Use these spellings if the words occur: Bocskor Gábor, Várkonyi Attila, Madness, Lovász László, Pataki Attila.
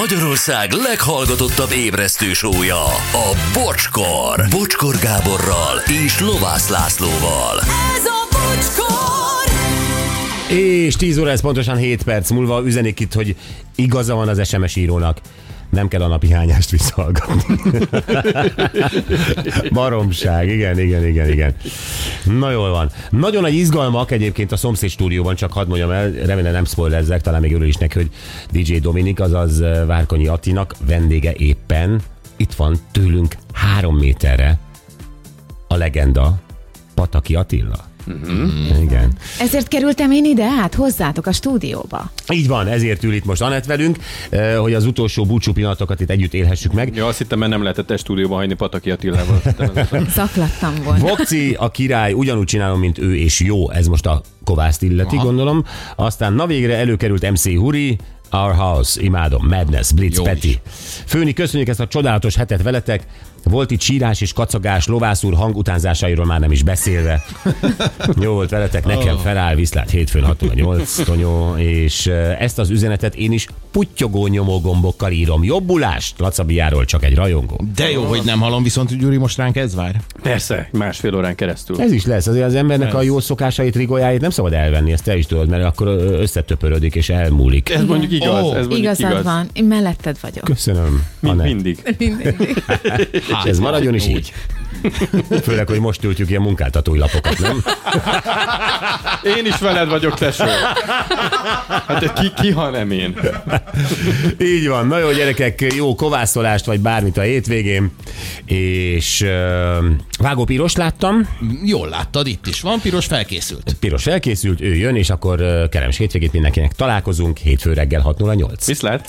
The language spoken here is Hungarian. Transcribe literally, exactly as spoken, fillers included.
Magyarország leghallgatottabb ébresztő show-ja, a Bocskor. Bocskor Gáborral és Lovász Lászlóval. Ez a Bocskor! És tíz óra, ez pontosan hét perc múlva. Üzenik itt, hogy igaza van az es em es írónak. Nem kell a napi hányást visszahallgatni. Baromság, igen, igen, igen, igen. Na jól van. Nagyon nagy izgalmak egyébként a szomszéd stúdióban, csak hadd mondjam el, remélem nem spoilerezzek, talán még örül is neki, hogy dé dzsé Dominik, azaz Várkonyi Attinak vendége éppen itt van tőlünk három méterre a legenda, Pataki Attila. Mm-hmm. Igen. Ezért kerültem én ide, hát hozzátok a stúdióba. Így van, ezért ül itt most Anett velünk, hogy az utolsó búcsú pillanatokat itt együtt élhessük meg. Ja, azt hittem, mert nem lehetett egy stúdióba hagyni Pataki Attilával. Zaklattam volna. Vokci a király, ugyanúgy csinálom, mint ő, és jó, ez most a Kovászt illeti, aha, gondolom. Aztán na végre előkerült em cé Huri, Our House, imádom, Madness, Blitz, Peti. Főni, köszönjük ezt a csodálatos hetet veletek. Volt itt sírás és kacagás, Lovász úr hangutánzásairól már nem is beszélve. Jó volt veletek, nekem oh. feláll, viszlát hétfőn hat óra nyolc, Tonyó, és ezt az üzenetet én is puttyogó nyomógombokkal írom. Jobbulást, Lacabiáról csak egy rajongó. De jó, oh. hogy nem hallom, viszont Gyuri, most ránk ez vár. Persze, másfél órán keresztül. Ez is lesz, azért az embernek ez. a jó szokásait, rigójáit nem szabad elvenni, ezt te is tudod, mert akkor összetöpörödik és elmúlik. Ez mondjuk igaz. Oh. Ez mondjuk igazad igaz. van, én melletted vagyok. Köszönöm, Anett. Mindig. Mindig. Hát, ez maradjon is úgy. Így. Főleg, hogy most ültjük ilyen munkáltatói lapokat, nem? Én is veled vagyok, tesó. Hát ki, ki, ha nem én. Így van. Na jó, gyerekek, jó kovászolást, vagy bármit a hétvégén. És uh, vágó piros láttam. Jól láttad, itt is van, piros felkészült. Piros felkészült, ő jön, és akkor uh, kellemes hétvégét mindenkinek találkozunk, hétfő reggel hat óra nyolc. Viszlát!